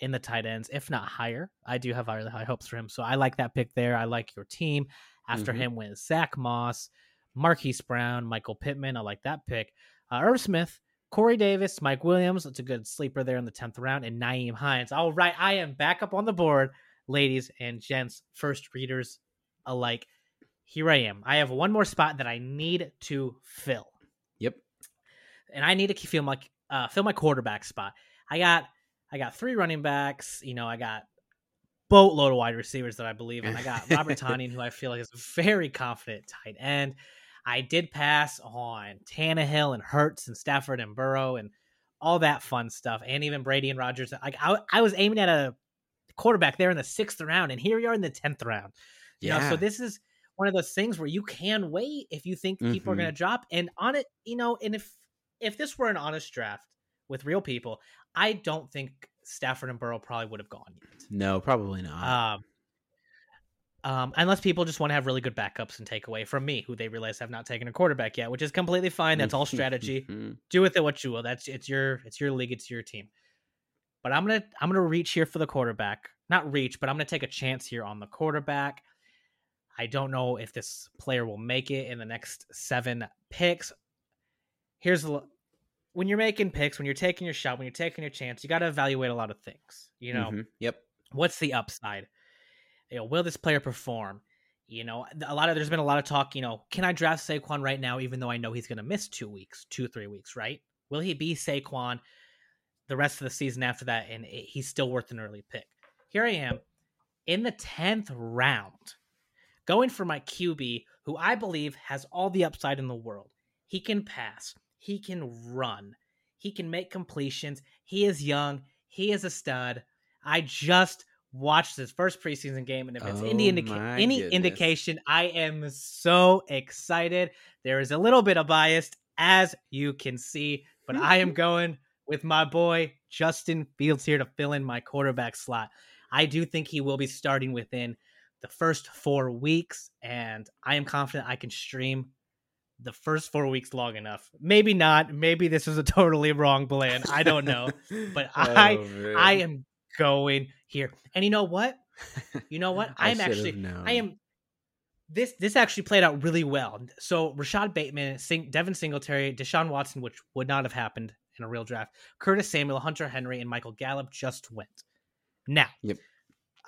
in the tight ends, if not higher. I do have really high hopes for him. So I like that pick there. I like your team. After him went Zach Moss, Marquise Brown, Michael Pittman. I like that pick. Irv Smith, Corey Davis, Mike Williams. That's a good sleeper there in the 10th round. And Nyheim Hines. All right, I am back up on the board, ladies and gents, first readers alike. Here I am. I have one more spot that I need to fill. Yep. And I need to fill my quarterback spot. I got 3 running backs. You know, I got boatload of wide receivers that I believe in. I got Robert Tonyan, who I feel like is a very confident tight end. I did pass on Tannehill and Hurts and Stafford and Burrow and all that fun stuff. And even Brady and Rodgers. I was aiming at a quarterback there in the 6th round, and here we are in the 10th round. Yeah. You know, so this is one of those things where you can wait if you think people are going to drop. And on it, you know, and if this were an honest draft with real people, I don't think Stafford and Burrow probably would have gone yet. No, probably not. Unless people just want to have really good backups and take away from me, who they realize have not taken a quarterback yet, which is completely fine. That's all strategy. Do with it what you will. It's your league, it's your team. But I'm gonna reach here for the quarterback. Not reach, but I'm gonna take a chance here on the quarterback. I don't know if this player will make it in the next 7 picks. When you're making picks, when you're taking your shot, when you're taking your chance, you got to evaluate a lot of things. You know, what's the upside? You know, will this player perform? You know, there's been a lot of talk. You know, can I draft Saquon right now, even though I know he's going to miss 2-3 weeks? Right? Will he be Saquon the rest of the season after that? And he's still worth an early pick. Here I am in the 10th round, going for my QB, who I believe has all the upside in the world. He can pass. He can run. He can make completions. He is young. He is a stud. I just watched his first preseason game, and if it's any indication, I am so excited. There is a little bit of bias, as you can see, but I am going with my boy Justin Fields here to fill in my quarterback slot. I do think he will be starting within the first 4 weeks, and I am confident I can stream the first 4 weeks long enough. Maybe not. Maybe this is a totally wrong plan. I don't know. But I am going here. And you know what? This actually played out really well. So Rashad Bateman, Devin Singletary, Deshaun Watson, which would not have happened in a real draft, Curtis Samuel, Hunter Henry, and Michael Gallup just went. Now,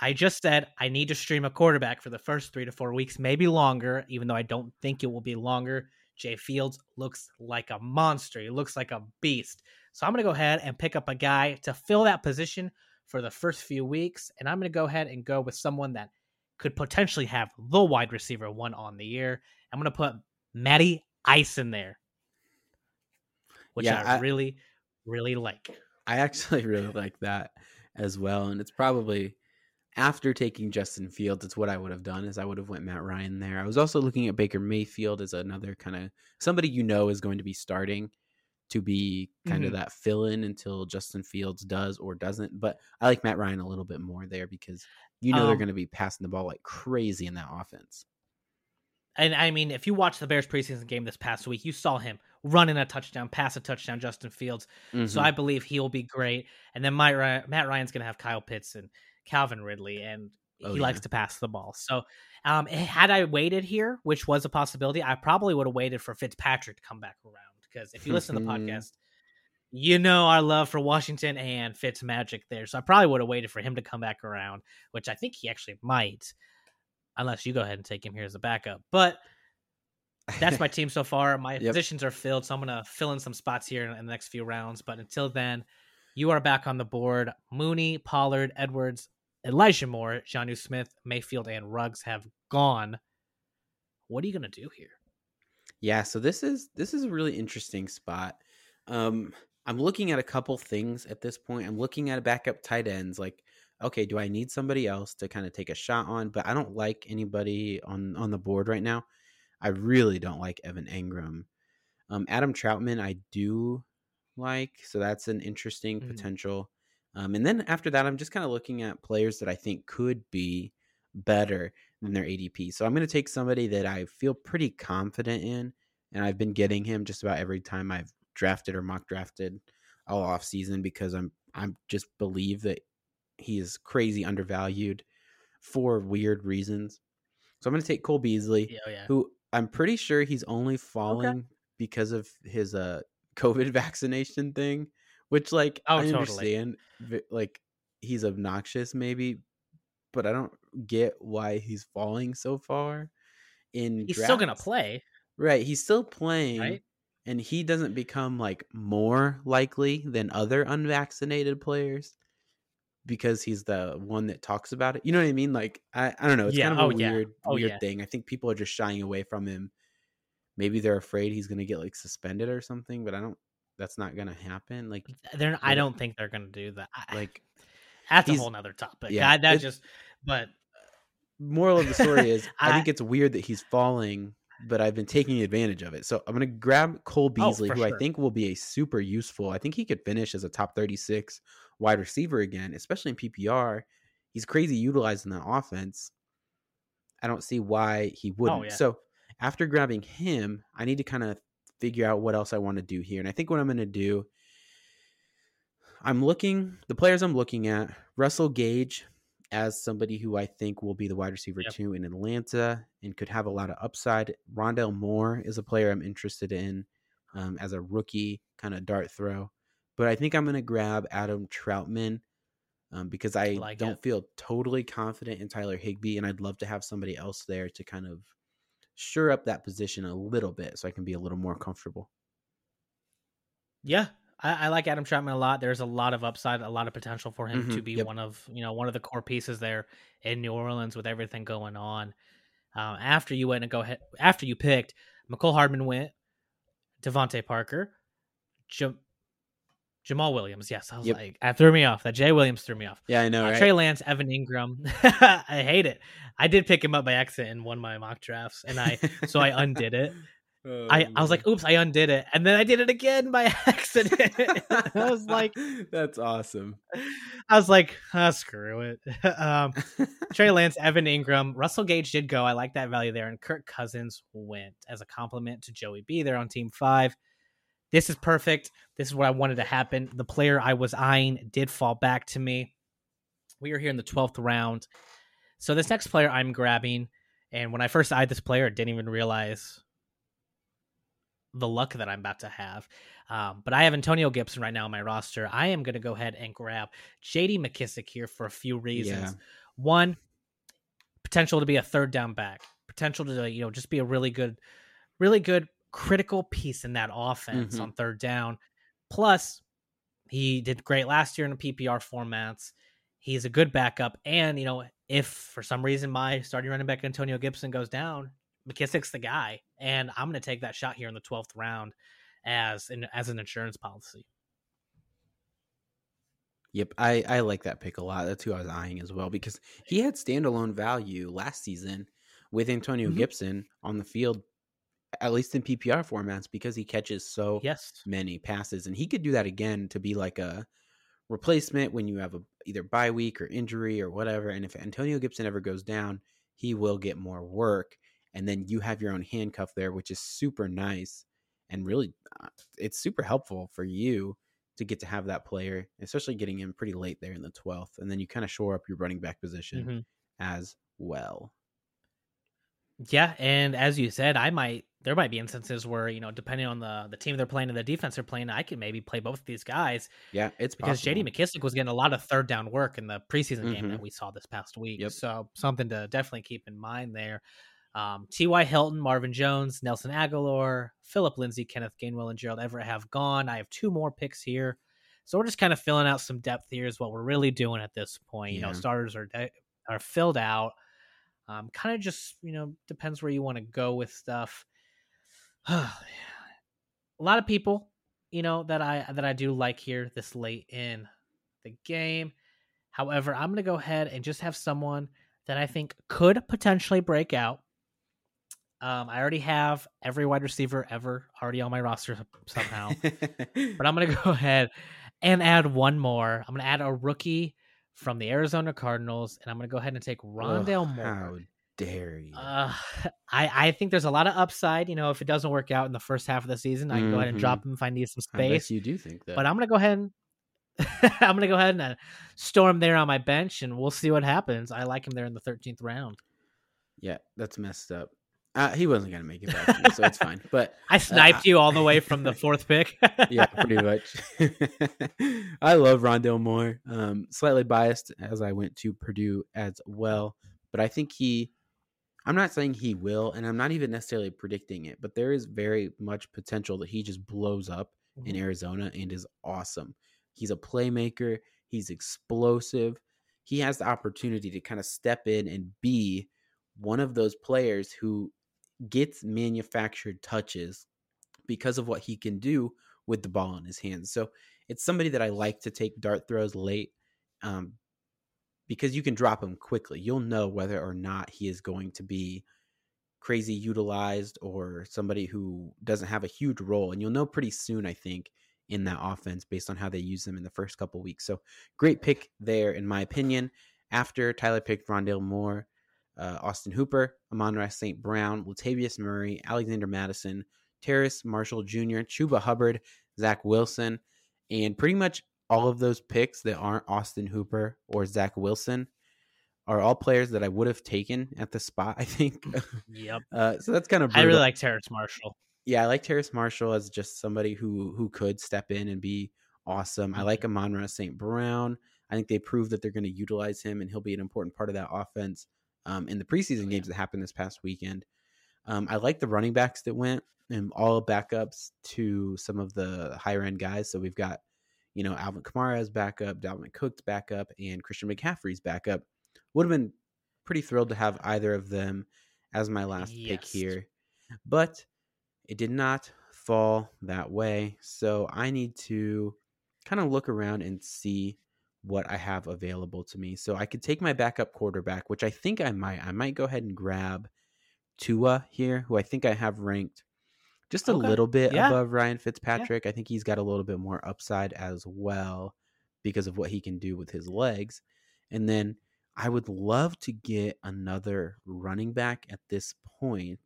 I just said I need to stream a quarterback for the first 3 to 4 weeks, maybe longer, even though I don't think it will be longer. Jay Fields looks like a monster. He looks like a beast. So I'm going to go ahead and pick up a guy to fill that position for the first few weeks. And I'm going to go ahead and go with someone that could potentially have the wide receiver 1 on the year. I'm going to put Matty Ice in there, which I really like. I actually really like that as well. And it's probably after taking Justin Fields, it's what I would have done is I would have went Matt Ryan there. I was also looking at Baker Mayfield as another kind of somebody, you know, is going to be starting to be kind of that fill in until Justin Fields does or doesn't. But I like Matt Ryan a little bit more there because, you know, they're going to be passing the ball like crazy in that offense. And I mean, if you watch the Bears preseason game this past week, you saw him running a touchdown, pass a touchdown, Justin Fields. Mm-hmm. So I believe he'll be great. And then Matt Ryan's going to have Kyle Pitts and Calvin Ridley, and he likes to pass the ball. So had I waited here, which was a possibility, I probably would have waited for Fitzpatrick to come back around. Because if you listen to the podcast, you know our love for Washington and Fitz magic there. So I probably would have waited for him to come back around, which I think he actually might. Unless you go ahead and take him here as a backup. But that's my team so far. My positions are filled, so I'm going to fill in some spots here in the next few rounds. But until then, you are back on the board. Mooney, Pollard, Edwards, Elijah Moore, Jonnu Smith, Mayfield, and Ruggs have gone. What are you going to do here? Yeah, so this is a really interesting spot. I'm looking at a couple things at this point. I'm looking at backup tight ends, like, okay, do I need somebody else to kind of take a shot on? But I don't like anybody on the board right now. I really don't like Evan Engram. Adam Troutman I do like, so that's an interesting potential. And then after that, I'm just kind of looking at players that I think could be better than their ADP. So I'm going to take somebody that I feel pretty confident in, and I've been getting him just about every time I've drafted or mock drafted all offseason because I'm just believe that he is crazy undervalued for weird reasons. So I'm going to take Cole Beasley, who I'm pretty sure he's only falling because of his COVID vaccination thing, which like understand, like he's obnoxious maybe, but I don't get why he's falling so far in drafts. Still going to play. Right. He's still playing. Right? And he doesn't become like more likely than other unvaccinated players because he's the one that talks about it. You know what I mean? Like, I don't know. It's kind of a weird thing. I think people are just shying away from him. Maybe they're afraid he's going to get like suspended or something, but that's not going to happen. Like they're, I don't think they're going to do that. Like that's a whole nother topic. Yeah. But moral of the story is I think it's weird that he's falling, but I've been taking advantage of it. So I'm going to grab Cole Beasley, who I think will be a super useful. I think he could finish as a top 36 wide receiver again, especially in PPR. He's crazy utilized in that offense. I don't see why he wouldn't. So after grabbing him, I need to kind of figure out what else I want to do here. And I think what I'm going to do, the players I'm looking at, Russell Gage as somebody who I think will be the wide receiver two in Atlanta and could have a lot of upside. Rondale Moore is a player I'm interested in as a rookie kind of dart throw. But I think I'm going to grab Adam Troutman because I don't feel totally confident in Tyler Higbee, and I'd love to have somebody else there to kind of shore up that position a little bit so I can be a little more comfortable. Yeah, I like Adam Troutman a lot. There's a lot of upside, a lot of potential for him to be one of the core pieces there in New Orleans with everything going on. After you picked, McCole Hardman went, Devontae Parker, Jamal Williams, yes. I was like, that threw me off. That Jay Williams threw me off. Yeah, I know, right? Trey Lance, Evan Engram. I hate it. I did pick him up by accident in one of my mock drafts, and so I undid it. Oh, I was like, oops, I undid it. And then I did it again by accident. I was like... That's awesome. I was like, screw it. Trey Lance, Evan Engram, Russell Gage did go. I like that value there. And Kirk Cousins went as a compliment to Joey B. They're on Team 5. This is perfect. This is what I wanted to happen. The player I was eyeing did fall back to me. We are here in the 12th round. So this next player I'm grabbing, and when I first eyed this player, I didn't even realize the luck that I'm about to have. But I have Antonio Gibson right now on my roster. I am going to go ahead and grab J.D. McKissic here for a few reasons. Yeah. One, potential to be a third down back. Potential to just be a really good critical piece in that offense on third down. Plus, he did great last year in the PPR formats. He's a good backup. And, if for some reason my starting running back Antonio Gibson goes down, McKissick's the guy. And I'm going to take that shot here in the 12th round as an insurance policy. Yep, I like that pick a lot. That's who I was eyeing as well, because he had standalone value last season with Antonio Gibson on the field, at least in PPR formats, because he catches so many passes. And he could do that again to be like a replacement when you have a, either bye week or injury or whatever. And if Antonio Gibson ever goes down, he will get more work. And then you have your own handcuff there, which is super nice. And really, it's super helpful for you to get to have that player, especially getting him pretty late there in the 12th. And then you kind of shore up your running back position as well. Yeah. And as you said, there might be instances where, you know, depending on the team they're playing and the defense they're playing, I can maybe play both of these guys. Yeah, it's because JD McKissick was getting a lot of third down work in the preseason game that we saw this past week. Yep. So something to definitely keep in mind there. T.Y. Hilton, Marvin Jones, Nelson Aguilar, Philip Lindsay, Kenneth Gainwell, and Gerald Everett have gone. I have two more picks here. So we're just kind of filling out some depth here is what we're really doing at this point. You know, starters are filled out. Kind of just, you know, depends where you want to go with stuff. A lot of people, you know, that I do like here this late in the game. However, I'm going to go ahead and just have someone that I think could potentially break out. I already have every wide receiver ever already on my roster somehow, but I'm going to go ahead and add one more. I'm going to add a rookie from the Arizona Cardinals, and I'm going to go ahead and take Rondale Moore. How dare you? I think there's a lot of upside. You know, if it doesn't work out in the first half of the season, I can go ahead and drop him if I need some space. You do think that, but I'm going to go ahead and storm there on my bench, and we'll see what happens. I like him there in the 13th round. Yeah, that's messed up. He wasn't going to make it back to you, so it's fine. But I sniped you all the way from the fourth pick. Yeah, pretty much. I love Rondale Moore. Slightly biased as I went to Purdue as well. But I think I'm not saying he will, and I'm not even necessarily predicting it, but there is very much potential that he just blows up in Arizona and is awesome. He's a playmaker. He's explosive. He has the opportunity to kind of step in and be one of those players who gets manufactured touches because of what he can do with the ball in his hands. So it's somebody that I like to take dart throws late because you can drop him quickly. You'll know whether or not he is going to be crazy utilized or somebody who doesn't have a huge role. And you'll know pretty soon, I think, in that offense based on how they use them in the first couple weeks. So great pick there, in my opinion. After Tyler picked Rondale Moore, Austin Hooper, Amon-Ra St. Brown, Latavius Murray, Alexander Madison, Terrace Marshall Jr., Chuba Hubbard, Zach Wilson, and pretty much all of those picks that aren't Austin Hooper or Zach Wilson are all players that I would have taken at the spot, I think. Yep. So that's kind of brutal. I really like Terrace Marshall. Yeah, I like Terrace Marshall as just somebody who could step in and be awesome. I like Amon-Ra St. Brown. I think they proved that they're going to utilize him, and he'll be an important part of that offense in the preseason games that happened this past weekend. I like the running backs that went, and all backups to some of the higher-end guys. So we've got, you know, Alvin Kamara's backup, Dalvin Cook's backup, and Christian McCaffrey's backup. Would have been pretty thrilled to have either of them as my last pick here. But it did not fall that way, so I need to kind of look around and see what I have available to me. So I could take my backup quarterback, which I think I might. I might go ahead and grab Tua here, who I think I have ranked just a little bit above Ryan Fitzpatrick. I think he's got a little bit more upside as well because of what he can do with his legs. And then I would love to get another running back at this point.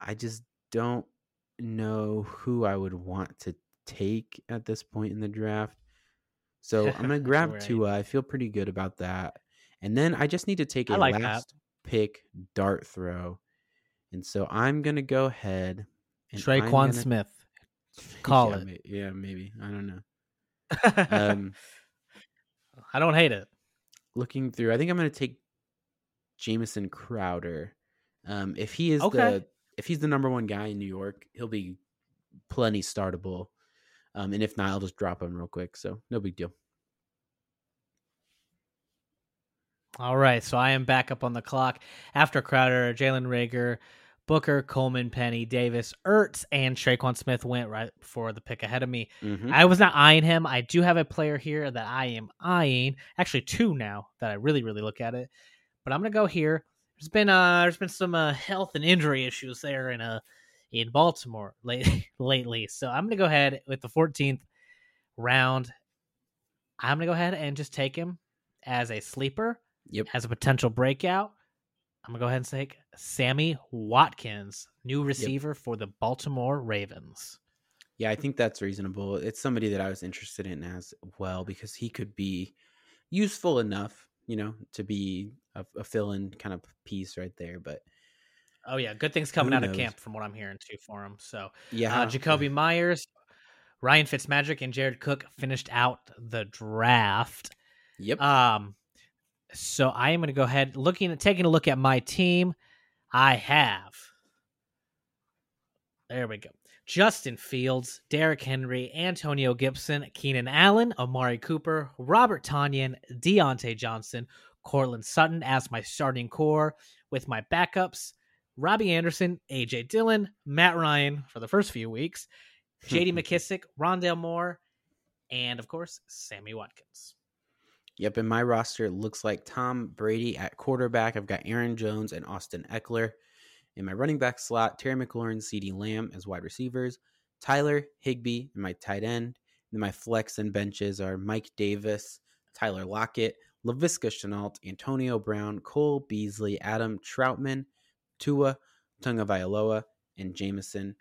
I just don't know who I would want to take at this point in the draft. So I'm going to grab Tua. I feel pretty good about that. And then I just need to take a pick dart throw. And so I'm going to go ahead. And Traquan Smith. Call it. Yeah, maybe. I don't know. I don't hate it. Looking through, I think I'm going to take Jamison Crowder. If he's the number one guy in New York, he'll be plenty startable. And if not, I'll just drop him real quick. So no big deal. All right. So I am back up on the clock. After Crowder, Jalen Reagor, Booker, Coleman, Penny, Davis, Ertz, and Traquan Smith went right before the pick ahead of me. Mm-hmm. I was not eyeing him. I do have a player here that I am eyeing. Actually, two now that I really, really look at it. But I'm going to go here. There's been some health and injury issues there in Baltimore lately. So I'm going to go ahead with the 14th round. I'm going to go ahead and just take him as a sleeper, as a potential breakout. I'm going to go ahead and take Sammy Watkins, new receiver for the Baltimore Ravens. Yeah, I think that's reasonable. It's somebody that I was interested in as well because he could be useful enough, to be a fill-in kind of piece right there. But oh, yeah, good things coming out of camp from what I'm hearing, too, for him. So, Jacoby Myers, Ryan Fitzmagic, and Jared Cook finished out the draft. Yep. So I am going to go ahead, taking a look at my team. I have, there we go, Justin Fields, Derrick Henry, Antonio Gibson, Keenan Allen, Amari Cooper, Robert Tonyan, Diontae Johnson, Cortland Sutton as my starting core with my backups, Robbie Anderson, AJ Dillon, Matt Ryan for the first few weeks, JD McKissic, Rondale Moore, and of course, Sammy Watkins. Yep, in my roster, it looks like Tom Brady at quarterback. I've got Aaron Jones and Austin Eckler. In my running back slot, Terry McLaurin, CeeDee Lamb as wide receivers, Tyler Higbee in my tight end. And then my flex and benches are Mike Davis, Tyler Lockett, Laviska Shenault, Antonio Brown, Cole Beasley, Adam Troutman, Tua Tagovailoa, and Jamison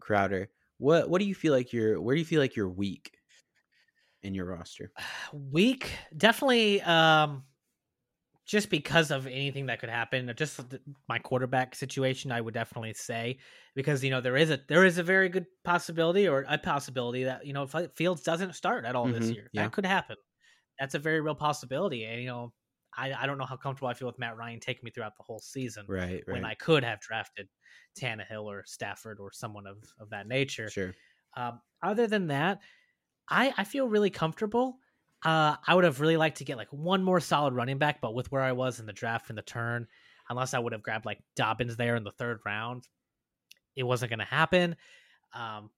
Crowder. What do you feel like where do you feel like you're weak in your roster? Weak, definitely. Just because of anything that could happen, just my quarterback situation, I would definitely say, because there is a very good possibility, or a possibility that Fields doesn't start at all this year. That could happen. That's a very real possibility, and I don't know how comfortable I feel with Matt Ryan taking me throughout the whole season. Right. When I could have drafted Tannehill or Stafford or someone of that nature. Sure. Other than that, I feel really comfortable. I would have really liked to get one more solid running back, but with where I was in the draft and the turn, unless I would have grabbed Dobbins there in the third round, it wasn't going to happen.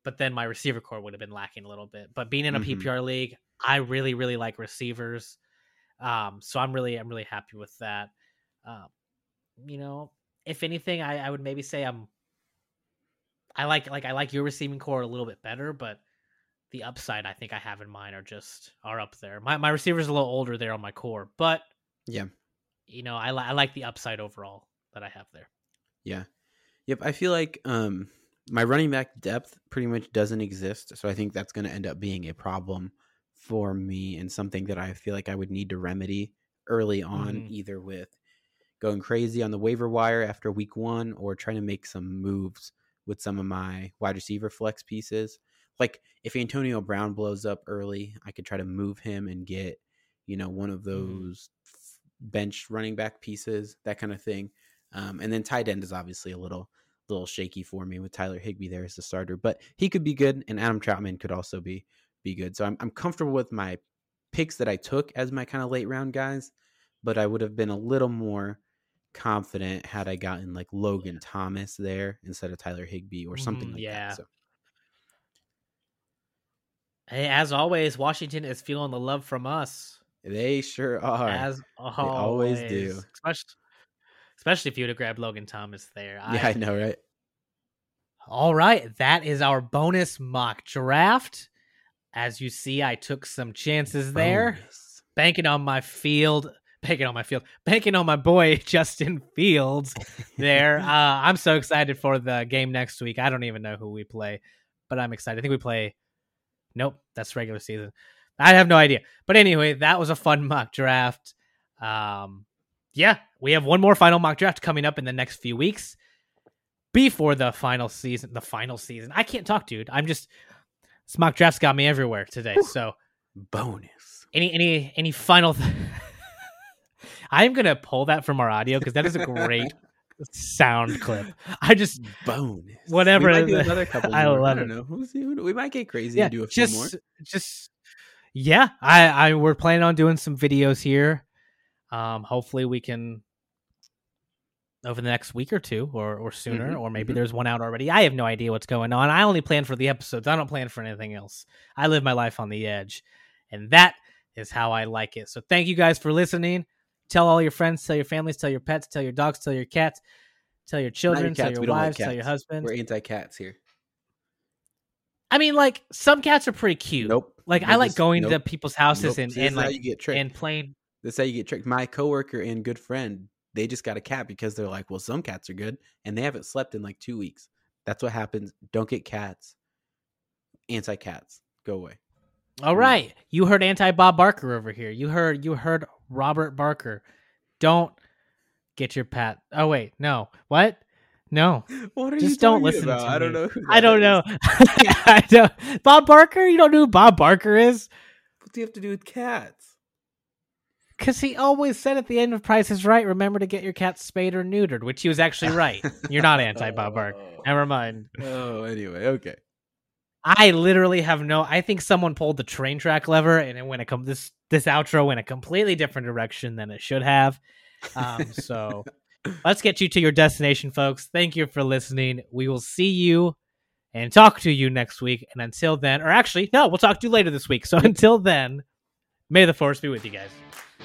But then my receiver core would have been lacking a little bit. But being in a PPR league, I really, really like receivers. So I'm really happy with that. If anything, I would maybe say I like your receiving core a little bit better, but the upside I think I have in mine are up there. My receiver's a little older there on my core, but I like the upside overall that I have there. Yeah. Yep. I feel like, my running back depth pretty much doesn't exist. So I think that's going to end up being a problem for me, and something that I feel like I would need to remedy early on, either with going crazy on the waiver wire after week one, or trying to make some moves with some of my wide receiver flex pieces. Like if Antonio Brown blows up early, I could try to move him and get, one of those bench running back pieces, that kind of thing. And then tight end is obviously a little shaky for me with Tyler Higbee there as the starter, but he could be good. And Adam Troutman could also be good. So I'm comfortable with my picks that I took as my kind of late round guys, but I would have been a little more confident had I gotten Logan Thomas there instead of Tyler Higbee or something that. So. Hey, as always, Washington is feeling the love from us. They sure are. As always. They always do. Especially if you would have grabbed Logan Thomas there. I know, right? All right. That is our bonus mock draft. As you see, I took some chances there, banking on my boy Justin Fields there. I'm so excited for the game next week. I don't even know who we play, but I'm excited. I think we play. Nope, that's regular season. I have no idea. But anyway, that was a fun mock draft. We have one more final mock draft coming up in the next few weeks before the final season. The final season. I can't talk, dude. I'm just... This mock draft's got me everywhere today. Ooh, so bonus. Any final? I'm gonna pull that from our audio because that is a great sound clip. I just bonus. Whatever. We might do another couple. I don't know. We might get crazy and do a few more. We're planning on doing some videos here. Hopefully we can over the next week or two or sooner, or maybe there's one out already. I have no idea what's going on. I only plan for the episodes. I don't plan for anything else. I live my life on the edge, and that is how I like it. So thank you guys for listening. Tell all your friends, tell your families, tell your pets, tell your dogs, tell your cats, tell your children, tell your wives, tell your husbands. We're anti-cats here. I mean, like, some cats are pretty cute. Nope. Like, I like going to people's houses and like and playing. That's how you get tricked. My coworker and good friend, they just got a cat because they're like, well, some cats are good, and they haven't slept in like 2 weeks. That's what happens. Don't get cats. Anti-cats. Go away. All right. You heard anti-Bob Barker over here. You heard Robert Barker. Don't get your pet. Oh, wait. No. What? No, what are just don't listen about? To me. I don't know. I don't know. I don't. Bob Barker? You don't know who Bob Barker is? What do you have to do with cats? Because he always said at the end of Price is Right, remember to get your cat spayed or neutered, which he was actually right. You're not anti-Bob Barker. Never mind. Oh, anyway. Okay. I literally have no... I think someone pulled the train track lever, and it went this outro went a completely different direction than it should have. So... Let's get you to your destination, folks. Thank you for listening. We will see you and talk to you next week. And until then, or actually, no, we'll talk to you later this week. So until then, may the force be with you guys.